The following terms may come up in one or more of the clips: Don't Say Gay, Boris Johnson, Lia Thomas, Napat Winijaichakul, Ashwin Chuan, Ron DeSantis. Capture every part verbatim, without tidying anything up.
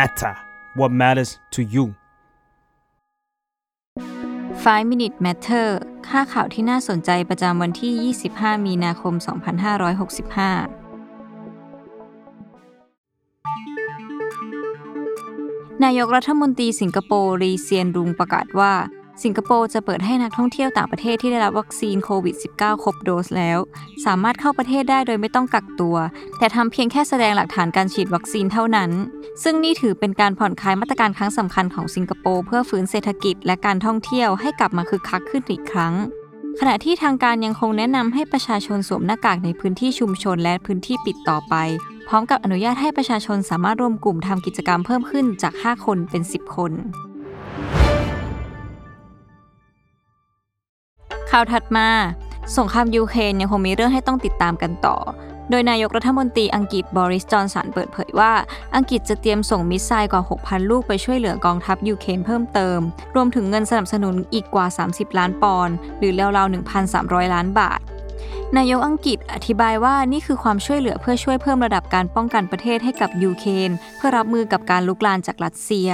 matter what matters to you five minute matter ค่าข่าวที่น่าสนใจประจำวันที่ ยี่สิบห้ามีนาคมสองพันห้าร้อยหกสิบห้านายกรัฐมนตรีสิงคโปร์รีเซียนรุงประกาศว่าสิงคโปร์จะเปิดให้นักท่องเที่ยวต่างประเทศที่ได้รับวัคซีนโควิด สิบเก้า ครบโดสแล้วสามารถเข้าประเทศได้โดยไม่ต้องกักตัวแต่ทำเพียงแค่แสดงหลักฐานการฉีดวัคซีนเท่านั้นซึ่งนี่ถือเป็นการผ่อนคลายมาตรการครั้งสำคัญของสิงคโปร์เพื่อฟื้นเศรษฐกิจและการท่องเที่ยวให้กลับมาคึกคักขึ้นอีกครั้งขณะที่ทางการยังคงแนะนำให้ประชาชนสวมหน้ากากในพื้นที่ชุมชนและพื้นที่ปิดต่อไปพร้อมกับอนุญาตให้ประชาชนสามารถรวมกลุ่มทำกิจกรรมเพิ่มขึ้นจากห้าคนเป็นสิบคนข่าวถัดมาสงครามยูเครนยังคงมีเรื่องให้ต้องติดตามกันต่อโดยนายกรัฐมนตรีอังกฤษ Boris Johnson เปิดเผยว่าอังกฤษจะเตรียมส่งมิสไซล์กว่า หกพันลูกไปช่วยเหลือกองทัพยูเครนเพิ่มเติมรวมถึงเงินสนับสนุนอีกกว่าสามสิบล้านปอนด์หรือราวๆ หนึ่งพันสามร้อยล้านบาทนายกอังกฤษอธิบายว่านี่คือความช่วยเหลือเพื่อช่วยเพิ่มระดับการป้องกันประเทศให้กับยูเครนเพื่อรับมือกับการลุกลามจากรัสเซีย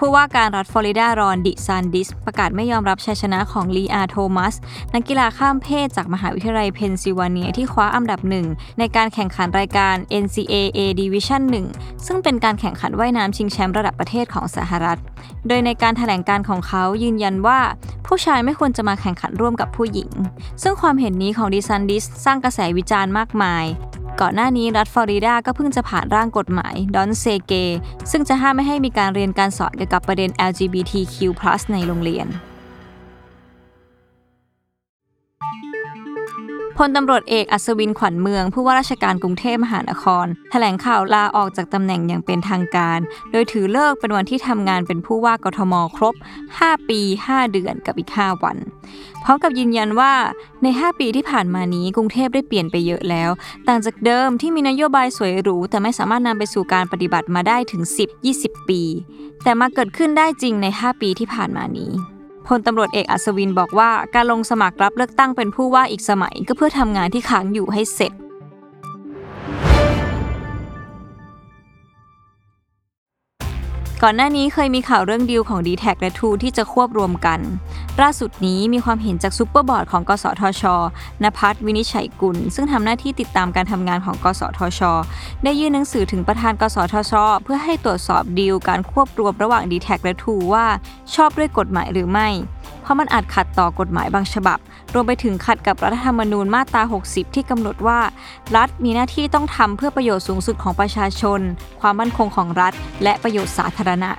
ผู้ว่าการรัฐฟลอริดารอนดิซานดิสประกาศไม่ยอมรับชัยชนะของลีอาโทมัสนักกีฬาข้ามเพศจากมหาวิทยาลัยเพนซิลเวเนียที่คว้าอันดับหนึ่งในการแข่งขันรายการ เอ็น ซี เอ เอ ดิวิชั่นวันซึ่งเป็นการแข่งขันว่ายน้ำชิงแชมป์ระดับประเทศของสหรัฐโดยในการแถลงการของเขายืนยันว่าผู้ชายไม่ควรจะมาแข่งขันร่วมกับผู้หญิงซึ่งความเห็นนี้ของดิซานดิสสร้างกระแสวิจารณ์มากมายก่อนหน้านี้รัฐฟลอริดาก็เพิ่งจะผ่านร่างกฎหมาย Don't Say Gay ซึ่งจะห้ามไม่ให้มีการเรียนการสอนเกี่ยวกับประเด็น แอล จี บี ที คิว พลัส ในโรงเรียนพลตำรวจเอกอัศวินขวัญเมืองผู้ว่าราชการกรุงเทพมหานครแถลงข่าวลาออกจากตำแหน่งอย่างเป็นทางการโดยถือเลิกเป็นวันที่ทำงานเป็นผู้ว่ากทมครบห้าปีห้าเดือนกับอีกห้าวันพร้อมกับยืนยันว่าในห้าปีที่ผ่านมานี้กรุงเทพได้เปลี่ยนไปเยอะแล้วต่างจากเดิมที่มีนโยบายสวยหรูแต่ไม่สามารถนำไปสู่การปฏิบัติมาได้ถึงสิบถึงยี่สิบปีแต่มาเกิดขึ้นได้จริงในห้าปีที่ผ่านมานี้พลตำรวจเอกอัศวินบอกว่าการลงสมัครรับเลือกตั้งเป็นผู้ว่าอีกสมัยก็เพื่อทำงานที่ค้างอยู่ให้เสร็จก่อนหน้านี้เคยมีข่าวเรื่องดีลของ ดี แทค และ ทู ที่จะควบรวมกันล่าสุดนี้มีความเห็นจากซุปเปอร์บอร์ดของกสทช.ณภัทร วินิจฉัยกุลซึ่งทำหน้าที่ติดตามการทำงานของกสทช.ได้ยื่นหนังสือถึงประธานกสทช.เพื่อให้ตรวจสอบดีลการควบรวมระหว่าง ดี แทค และ ทู ว่าชอบด้วยกฎหมายหรือไม่เพราะมันอาจขัดต่อกฎหมายบางฉบับรวมไปถึงขัดกับรัฐธรรมนูญมาตราหกสิบที่กำหนดว่ารัฐมีหน้าที่ต้องทำเพื่อประโยชน์สูงสุดของประชาชนความมั่นคงของรัฐและประโยชน์สาธารณะ